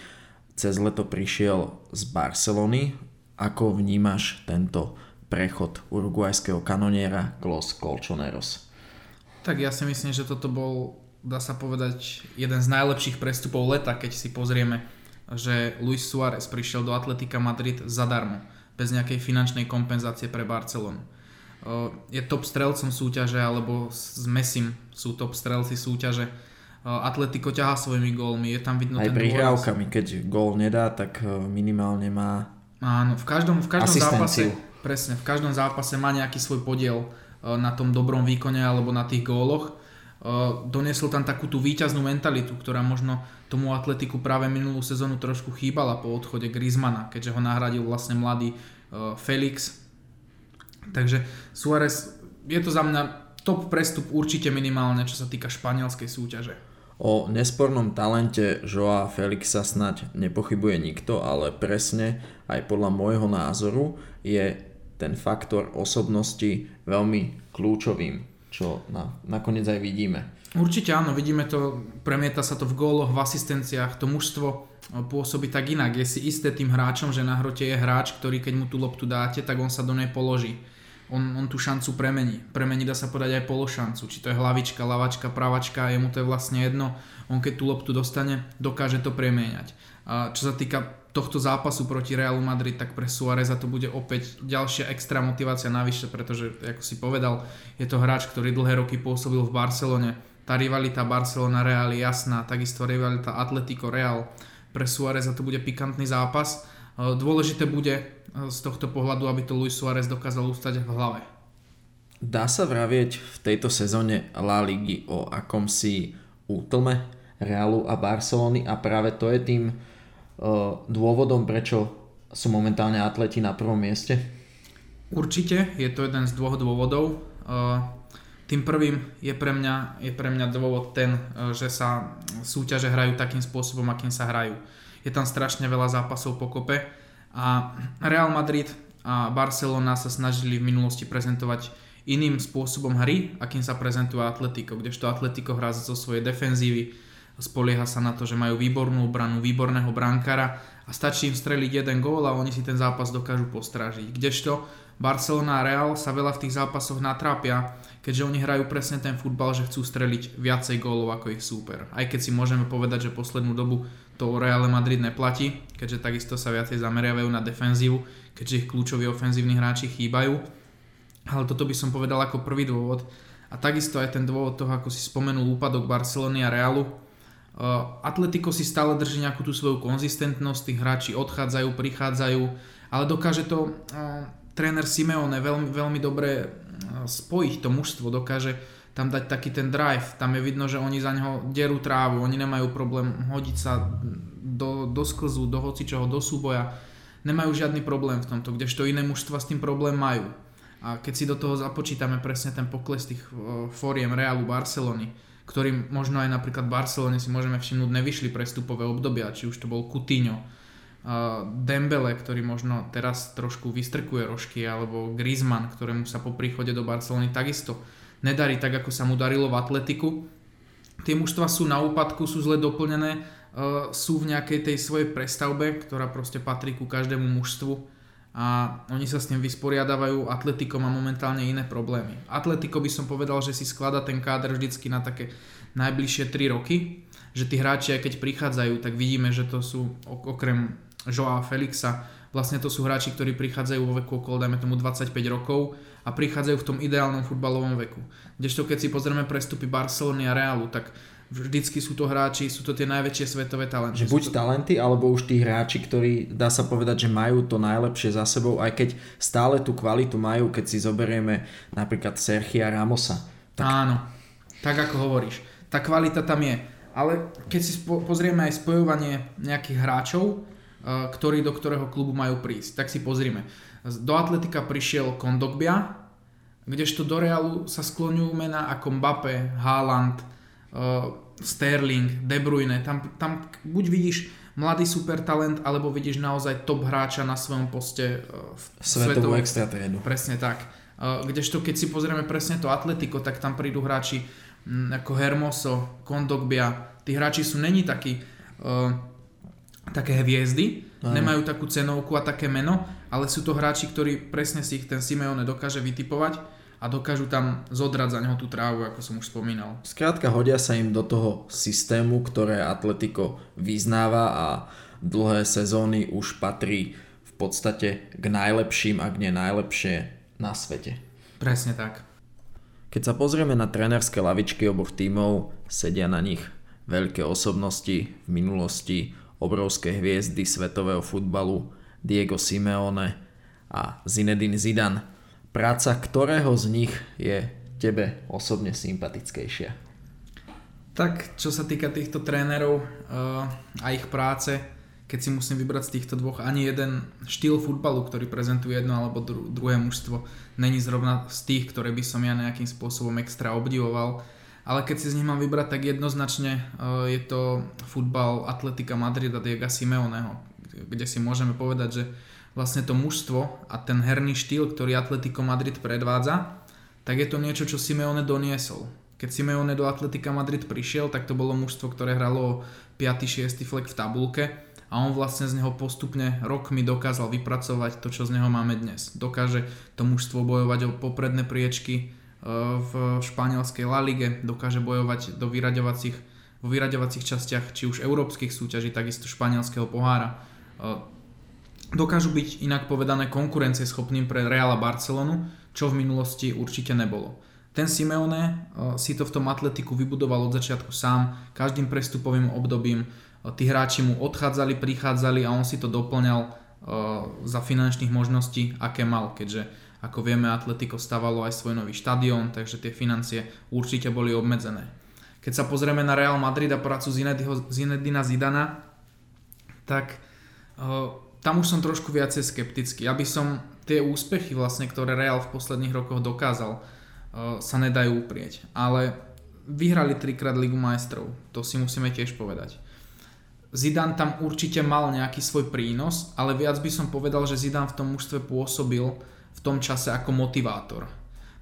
cez leto prišiel z Barcelony. Ako vnímaš tento prechod uruguajského kanoniera k Los Colchoneros? Tak ja si myslím, že toto bol, dá sa povedať, jeden z najlepších prestupov leta, keď si pozrieme, že Luis Suárez prišiel do Atletika Madrid zadarmo, bez nejakej finančnej kompenzácie pre Barcelonu. Je top strelcom súťaže, alebo s Messim sú top strelci súťaže. Atletico ťahá svojimi gólmi, je tam vidno aj ten dôraz. Aj prihrávkami, keď gól nedá, tak minimálne má. Áno, v každom, v každom zápase, presne, v každom zápase má nejaký svoj podiel na tom dobrom výkone alebo na tých góloch. Doniesol tam takú tú víťaznú mentalitu, ktorá možno tomu Atletiku práve minulú sezónu trošku chýbala po odchode Griezmana, keďže ho nahradil vlastne mladý Felix. Takže Suárez, je to za mňa top prestup určite minimálne, čo sa týka španielskej súťaže. O nespornom talente Joao Felixa snáď nepochybuje nikto, ale presne aj podľa môjho názoru je ten faktor osobnosti veľmi kľúčovým, čo na, nakoniec aj vidíme. Určite áno, vidíme to, premieta sa to v góloch, v asistenciách, to mužstvo pôsobí tak inak. Je si isté tým hráčom, že na hrote je hráč, ktorý keď mu tú loptu dáte, tak on sa do nej položí. On, on tú šancu premení. Premení, dá sa podať, aj pološancu. Či to je hlavička, lavačka, pravačka, jemu to je vlastne jedno. On keď tú loptu dostane, dokáže to premieňať. A čo sa týka tohto zápasu proti Realu Madrid, tak pre Suáreza to bude opäť ďalšia extra motivácia navyše, pretože, ako si povedal, je to hráč, ktorý dlhé roky pôsobil v Barcelone. Tá rivalita Barcelona-Real je jasná, takisto rivalita Atletico-Real. Pre Suáreza to bude pikantný zápas. Dôležité bude z tohto pohľadu, aby to Luis Suárez dokázal ustať v hlave. Dá sa vravieť v tejto sezóne La Ligy o akomsi útlme Realu a Barcelony, a práve to je tým dôvodom, prečo sú momentálne atleti na prvom mieste? Určite, je to jeden z dvoch dôvodov. Tým prvým je pre mňa, je pre mňa dôvod ten, že sa súťaže hrajú takým spôsobom, akým sa hrajú. Je tam strašne veľa zápasov po kope a Real Madrid a Barcelona sa snažili v minulosti prezentovať iným spôsobom hry, akým sa prezentuje Atletico, kdežto Atletico hrá zo svojej defenzívy, spolieha sa na to, že majú výbornú obranu, výborného brankára a stačí im streliť jeden gól a oni si ten zápas dokážu postrážiť. Kdežto Barcelona a Real sa veľa v tých zápasoch natrápia, keďže oni hrajú presne ten futbal, že chcú streliť viacej gólov ako ich súper. Aj keď si môžeme povedať, že poslednú dobu to o Real Madrid neplatí, keďže takisto sa viacej zameriavajú na defenzívu, keďže ich kľúčoví ofenzívni hráči chýbajú. Ale toto by som povedal ako prvý dôvod. A takisto aj ten dôvod toho, ako si spomenul úpadok Barcelony a Realu. Uh, Atletico si stále drží nejakú tú svoju konzistentnosť, tí hráči odchádzajú, prichádzajú, ale dokáže to uh, tréner Simeone veľmi, veľmi dobre uh, spojiť to mužstvo, dokáže tam dať taký ten drive, tam je vidno, že oni za neho derú trávu, oni nemajú problém hodiť sa do, do sklzu, do hocičoho, do súboja, nemajú žiadny problém v tomto, kdežto iné mužstva s tým problém majú. A keď si do toho započítame presne ten pokles tých uh, fóriem Realu, Barcelony, ktorým možno aj napríklad Barcelone si môžeme všimnúť nevyšli prestupové obdobia, či už to bol Coutinho, Dembele, ktorý možno teraz trošku vystrkuje rožky, alebo Griezmann, ktorému sa po príchode do Barcelony takisto nedarí tak, ako sa mu darilo v Atletiku. Tie mužstva sú na úpadku, sú zle doplnené, sú v nejakej tej svojej prestavbe, ktorá proste patrí ku každému mužstvu a oni sa s tým vysporiadávajú. Atletico má momentálne iné problémy. Atletico by som povedal, že si skladá ten káder vždycky na také najbližšie tri roky, že tí hráči, aj keď prichádzajú, tak vidíme, že to sú okrem Joao Felixa, vlastne to sú hráči, ktorí prichádzajú vo veku okolo, dajme tomu dvadsaťpäť rokov a prichádzajú v tom ideálnom futbalovom veku. Kdežto keď si pozrieme prestupy Barcelony a Realu, tak vždycky sú to hráči, sú to tie najväčšie svetové talenty. Buď to... talenty, alebo už tí hráči, ktorí dá sa povedať, že majú to najlepšie za sebou, aj keď stále tú kvalitu majú, keď si zoberieme napríklad Sergia Ramosa. Tak... Áno, tak ako hovoríš. Tá kvalita tam je. Ale keď si spo- pozrieme aj spojovanie nejakých hráčov, ktorí do ktorého klubu majú prísť, tak si pozrieme. Do Atletika prišiel Kondogbia, kdežto do Realu sa skloňujú mená ako Mbappé, Haaland, Sterling, De Bruyne, tam, tam buď vidíš mladý supertalent, alebo vidíš naozaj top hráča na svojom poste v svetovú extratriedu. Presne tak. Kdežto keď si pozrieme presne to Atletico, tak tam prídu hráči ako Hermoso, Kondogbia, tí hráči sú není takí také hviezdy, aj. Nemajú takú cenovku a také meno, ale sú to hráči, ktorí presne si ich ten Simeone dokáže vytipovať a dokážu tam zodrať za neho tú trávu, ako som už spomínal. Skrátka hodia sa im do toho systému, ktoré Atletico vyznáva a dlhé sezóny už patrí v podstate k najlepším, ak nie najlepšie na svete. Presne tak. Keď sa pozrieme na trénerské lavičky oboch tímov, sedia na nich veľké osobnosti v minulosti, obrovské hviezdy svetového futbalu, Diego Simeone a Zinedine Zidane. Práca ktorého z nich je tebe osobne sympatickejšia? Tak, čo sa týka týchto trénerov uh, a ich práce, keď si musím vybrať z týchto dvoch, ani jeden štýl futbalu, ktorý prezentuje jedno alebo dru- druhé mužstvo, není zrovna z tých, ktoré by som ja nejakým spôsobom extra obdivoval. Ale keď si z nich mám vybrať, tak jednoznačne uh, je to futbal Atletika Madrida Diego Simeoneho, kde si môžeme povedať, že vlastne to mužstvo a ten herný štýl, ktorý Atletico Madrid predvádza, tak je to niečo, čo Simeone doniesol. Keď Simeone do Atletica Madrid prišiel, tak to bolo mužstvo, ktoré hralo piaty šiesty flek v tabulke a on vlastne z neho postupne rokmi dokázal vypracovať to, čo z neho máme dnes. Dokáže to mužstvo bojovať o popredné priečky v španielskej La Lige, dokáže bojovať do vyraďovacích, vo vyraďovacích častiach, či už európskych súťaží, takisto španielského pohára. Dokážu byť inak povedané konkurencieschopným pre Real a Barcelonu, čo v minulosti určite nebolo. Ten Simeone si to v tom Atletiku vybudoval od začiatku sám, každým prestupovým obdobím. Tí hráči mu odchádzali, prichádzali a on si to doplňal za finančných možností, aké mal, keďže ako vieme Atletico stavalo aj svoj nový štadión, takže tie financie určite boli obmedzené. Keď sa pozrieme na Real Madrid a prácu Zinedina Zidana, tak tam už som trošku viacej skeptický, aby som tie úspechy vlastne, ktoré Real v posledných rokoch dokázal, sa nedajú uprieť. Ale vyhrali trikrát Ligu majstrov, to si musíme tiež povedať. Zidane tam určite mal nejaký svoj prínos, ale viac by som povedal, že Zidane v tom mužstve pôsobil v tom čase ako motivátor.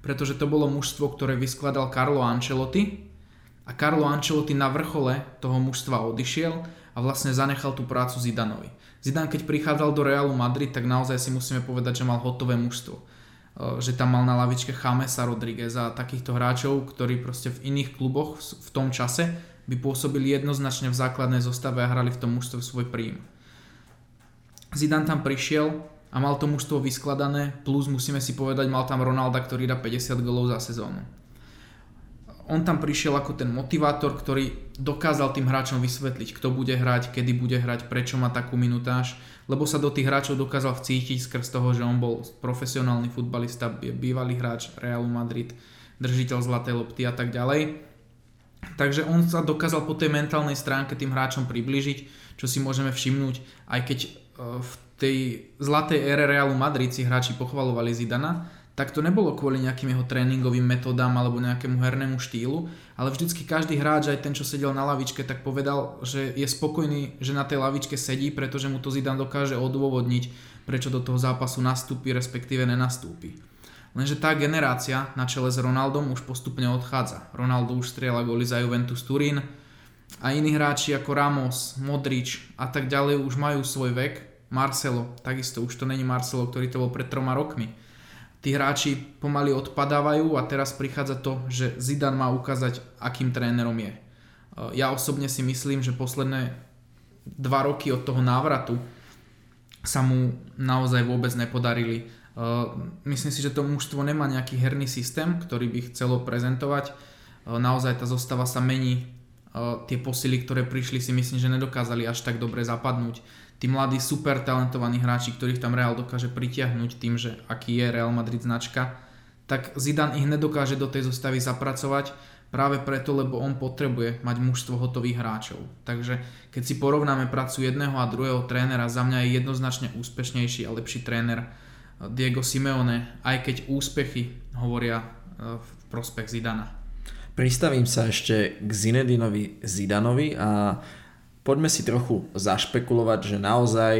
Pretože to bolo mužstvo, ktoré vyskladal Carlo Ancelotti a Carlo Ancelotti na vrchole toho mužstva odišiel a vlastne zanechal tú prácu Zidanovi. Zidane, keď prichádzal do Realu Madrid, tak naozaj si musíme povedať, že mal hotové mužstvo. že tam mal na lavičke Chamesa, Rodrígueza a takýchto hráčov, ktorí proste v iných kluboch v tom čase by pôsobili jednoznačne v základnej zostave a hrali v tom mužstve svoj príjm. Zidane tam prišiel a mal to mužstvo vyskladané, plus musíme si povedať, mal tam Ronalda, ktorý dá päťdesiat gólov za sezónu. On tam prišiel ako ten motivátor, ktorý dokázal tým hráčom vysvetliť, kto bude hrať, kedy bude hrať, prečo má takú minutáž, lebo sa do tých hráčov dokázal vcítiť skrz toho, že on bol profesionálny futbalista, bývalý hráč Realu Madrid, držiteľ zlatej lopty a tak ďalej. Takže on sa dokázal po tej mentálnej stránke tým hráčom priblížiť, čo si môžeme všimnúť, aj keď v tej zlatej ére Realu Madrid si hráči pochvalovali Zidana, tak to nebolo kvôli nejakým jeho tréningovým metódám alebo nejakému hernému štýlu, ale vždycky každý hráč, aj ten, čo sedel na lavičke, tak povedal, že je spokojný, že na tej lavičke sedí, pretože mu to Zidane dokáže odôvodniť, prečo do toho zápasu nastúpi, respektíve nenastúpi. Lenže tá generácia na čele s Ronaldom už postupne odchádza. Ronaldo už strieľa góly za Juventus Turín a iní hráči ako Ramos, Modrič a tak ďalej už majú svoj vek. Marcelo, takisto už to není Marcelo, ktorý to bol pred troma rokmi. Tí hráči pomaly odpadávajú a teraz prichádza to, že Zidane má ukázať, akým trénerom je. Ja osobne si myslím, že posledné dva roky od toho návratu sa mu naozaj vôbec nepodarili. Myslím si, že to mužstvo nemá nejaký herný systém, ktorý by chcelo prezentovať. Naozaj tá zostava sa mení. Tie posily, ktoré prišli, si myslím, že nedokázali až tak dobre zapadnúť. Tí mladí super talentovaní hráči, ktorých tam Real dokáže pritiahnuť tým, že aký je Real Madrid značka, tak Zidane ich nedokáže do tej zostavy zapracovať práve preto, lebo on potrebuje mať mužstvo hotových hráčov. Takže keď si porovnáme prácu jedného a druhého trénera, za mňa je jednoznačne úspešnejší a lepší tréner Diego Simeone, aj keď úspechy hovoria v prospech Zidana. Pristavím sa ešte k Zinedinovi Zidanovi a poďme si trochu zašpekulovať, že naozaj,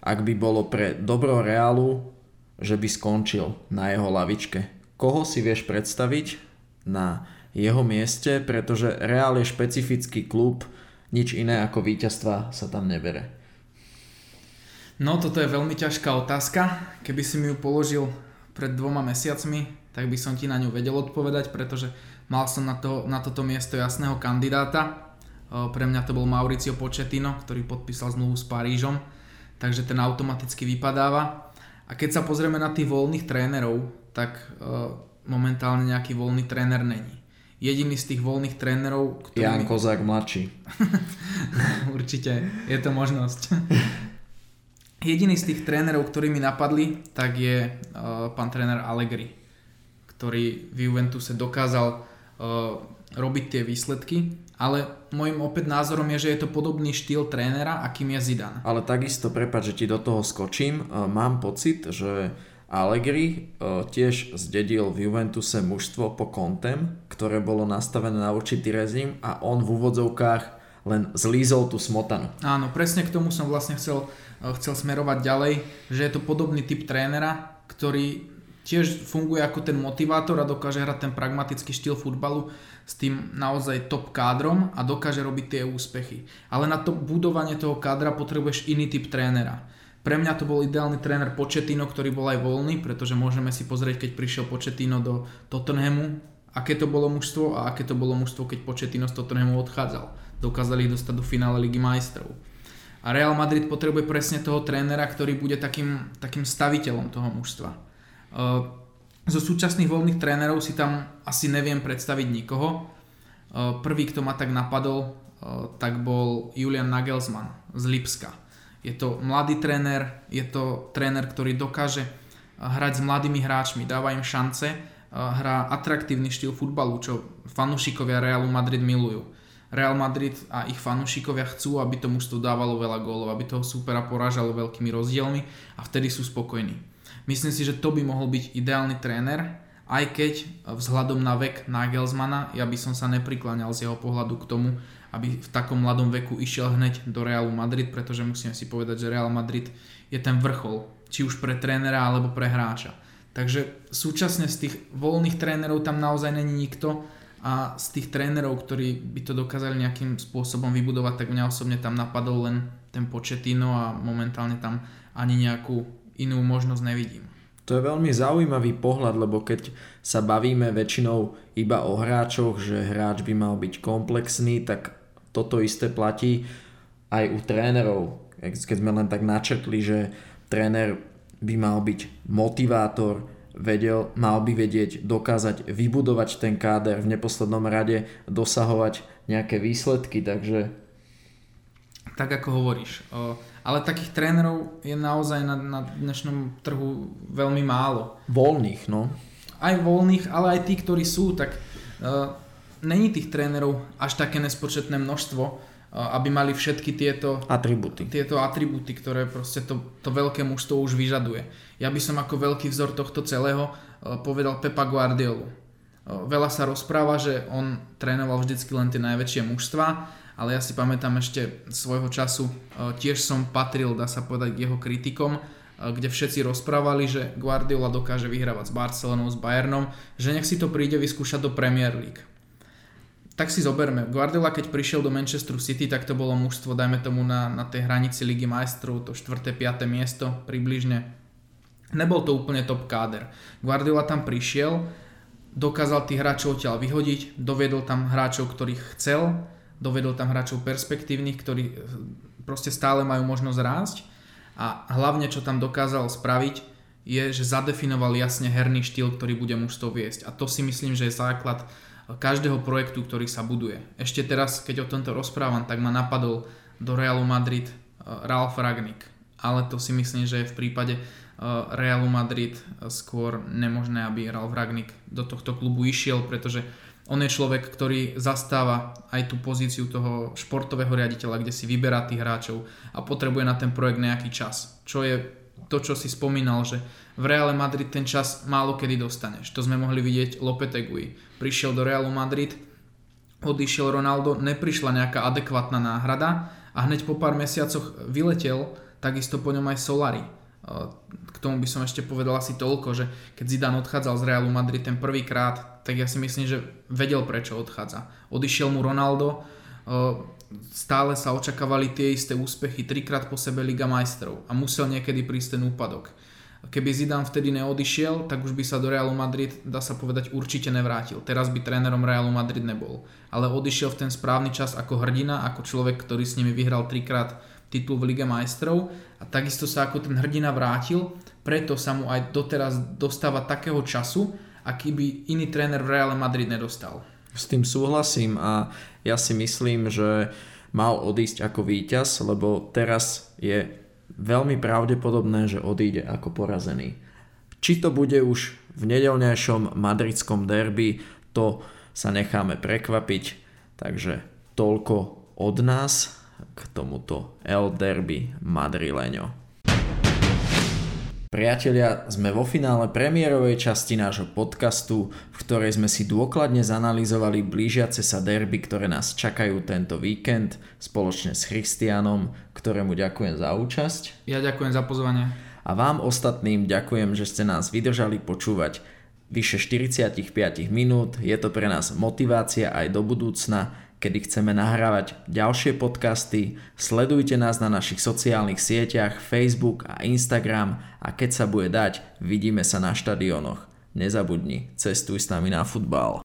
ak by bolo pre dobro Reálu, že by skončil na jeho lavičke. Koho si vieš predstaviť na jeho mieste, pretože Reál je špecifický klub, nič iné ako víťazstva sa tam nebere. No toto je veľmi ťažká otázka. Keby si mi ju položil pred dvoma mesiacmi, tak by som ti na ňu vedel odpovedať, pretože mal som na, to, na toto miesto jasného kandidáta. Pre mňa to bol Mauricio Pochettino, ktorý podpísal zmluvu s Parížom, takže ten automaticky vypadáva. A keď sa pozrieme na tých voľných trénerov, tak uh, momentálne nejaký voľný tréner není. Jediný z tých voľných trénerov, ktorý... Jan Kozák mladší. Určite, je to možnosť. Jediný z tých trénerov, ktorí mi napadli, tak je uh, pán tréner Allegri, ktorý v Juventuse dokázal uh, robiť tie výsledky. Ale môjim opäť názorom je, že je to podobný štýl trénera, akým je Zidane. Ale takisto, prepáč, že ti do toho skočím, mám pocit, že Allegri tiež zdedil v Juventuse mužstvo po Contem, ktoré bolo nastavené na určitý režim a on v úvodzovkách len zlízol tú smotanu. Áno, presne k tomu som vlastne chcel, chcel smerovať ďalej, že je to podobný typ trénera, ktorý... tiež funguje ako ten motivátor a dokáže hrať ten pragmatický štýl futbalu s tým naozaj top kádrom a dokáže robiť tie úspechy. Ale na to budovanie toho kádra potrebuješ iný typ trénera. Pre mňa to bol ideálny tréner Pochettino, ktorý bol aj voľný, pretože môžeme si pozrieť, keď prišiel Pochettino do Tottenhamu, aké to bolo mužstvo a aké to bolo mužstvo, keď Pochettino z Tottenhamu odchádzal. Dokázali ich dostať do finále Ligy majstrov. A Real Madrid potrebuje presne toho trénera, ktorý bude takým, takým staviteľom toho mužstva. Uh, zo súčasných voľných trénerov si tam asi neviem predstaviť nikoho. Uh, prvý, kto ma tak napadol, uh, tak bol Julian Nagelsmann z Lipska. Je to mladý tréner, je to tréner, ktorý dokáže hrať s mladými hráčmi, dáva im šance, uh, hrá atraktívny štýl futbalu, čo fanúšikovia Realu Madrid milujú. Real Madrid a ich fanúšikovia chcú, aby to mužstvo dávalo veľa gólov, aby toho súpera porážalo veľkými rozdielmi a vtedy sú spokojní. Myslím si, že to by mohol byť ideálny tréner, aj keď vzhľadom na vek Nagelsmana ja by som sa neprikláňal z jeho pohľadu k tomu, aby v takom mladom veku išiel hneď do Realu Madrid, pretože musím si povedať, že Real Madrid je ten vrchol, či už pre trénera alebo pre hráča. Takže súčasne z tých voľných trénerov tam naozaj není nikto a z tých trénerov, ktorí by to dokázali nejakým spôsobom vybudovať, tak mňa osobne tam napadol len ten Pochettino a momentálne tam ani nejakú inú možnosť nevidím. To je veľmi zaujímavý pohľad, lebo keď sa bavíme väčšinou iba o hráčoch, že hráč by mal byť komplexný, tak toto isté platí aj u trénerov. Keď sme len tak načrtli, že tréner by mal byť motivátor, vedel, mal by vedieť, dokázať vybudovať ten káder, v neposlednom rade dosahovať nejaké výsledky, takže... Tak ako hovoríš, ale takých trénerov je naozaj na, na dnešnom trhu veľmi málo. Voľných, no. Aj voľných, ale aj tí, ktorí sú, tak uh, není tých trénerov až také nespočetné množstvo, uh, aby mali všetky tieto atributy, tieto atributy, ktoré proste to, to veľké mužstvo už vyžaduje. Ja by som ako veľký vzor tohto celého uh, povedal Pepa Guardiolu. Uh, veľa sa rozpráva, že on trénoval vždycky len tie najväčšie mužstva, ale ja si pamätám ešte svojho času, tiež som patril, dá sa povedať, k jeho kritikom, kde všetci rozprávali, že Guardiola dokáže vyhrávať s Barcelonou, s Bayernom, že nech si to príde vyskúšať do Premier League. Tak si zoberme, Guardiola keď prišiel do Manchesteru City, tak to bolo mužstvo, dajme tomu na, na tej hranici Ligy majstrov, to štvrté piate miesto približne. Nebol to úplne top káder. Guardiola tam prišiel, dokázal tých hráčov odtiaľ vyhodiť, doviedol tam hráčov, ktorých chcel, dovedol tam hráčov perspektívnych, ktorí proste stále majú možnosť rásť, a hlavne čo tam dokázal spraviť je, že zadefinoval jasne herný štýl, ktorý bude mužstvo viesť, a to si myslím, že je základ každého projektu, ktorý sa buduje. Ešte teraz, keď o tomto rozprávam, tak ma napadol do Realu Madrid Ralf Rangnick, ale to si myslím, že je v prípade Realu Madrid skôr nemožné, aby Ralf Rangnick do tohto klubu išiel, pretože on je človek, ktorý zastáva aj tú pozíciu toho športového riaditeľa, kde si vyberá tých hráčov a potrebuje na ten projekt nejaký čas. Čo je to, čo si spomínal, že v Reále Madrid ten čas málo kedy dostaneš. To sme mohli vidieť Lopetegui. Prišiel do Realu Madrid, odišiel Ronaldo, neprišla nejaká adekvátna náhrada a hneď po pár mesiacoch vyletel, takisto po ňom aj Solari. K tomu by som ešte povedal asi toľko, že keď Zidane odchádzal z Realu Madrid ten prvýkrát, tak ja si myslím, že vedel, prečo odchádza. Odišiel mu Ronaldo, stále sa očakávali tie isté úspechy, trikrát po sebe Liga majstrov, a musel niekedy prísť ten úpadok. Keby Zidane vtedy neodišiel, tak už by sa do Realu Madrid, dá sa povedať, určite nevrátil. Teraz by trénerom Realu Madrid nebol, ale odišiel v ten správny čas ako hrdina, ako človek, ktorý s nimi vyhral trikrát titul v Lige majstrov, a takisto sa ako ten hrdina vrátil, preto sa mu aj doteraz dostáva takého času, aký by iný tréner v Reále Madrid nedostal. S tým súhlasím a ja si myslím, že mal odísť ako víťaz, lebo teraz je veľmi pravdepodobné, že odíde ako porazený. Či to bude už v nedeľnejšom madridskom derby, to sa necháme prekvapiť, takže toľko od nás k tomuto El Derby Madrileño. Priatelia, sme vo finále premiérovej časti nášho podcastu, v ktorej sme si dôkladne zanalyzovali blížiace sa derby, ktoré nás čakajú tento víkend, spoločne s Christianom, ktorému ďakujem za účasť. Ja ďakujem za pozvanie. A vám ostatným ďakujem, že ste nás vydržali počúvať vyše štyridsaťpäť minút. Je to pre nás motivácia aj do budúcna, kedy chceme nahrávať ďalšie podcasty. Sledujte nás na našich sociálnych sieťach Facebook a Instagram, a keď sa bude dať, vidíme sa na štadiónoch. Nezabudni, cestuj s nami na futbal.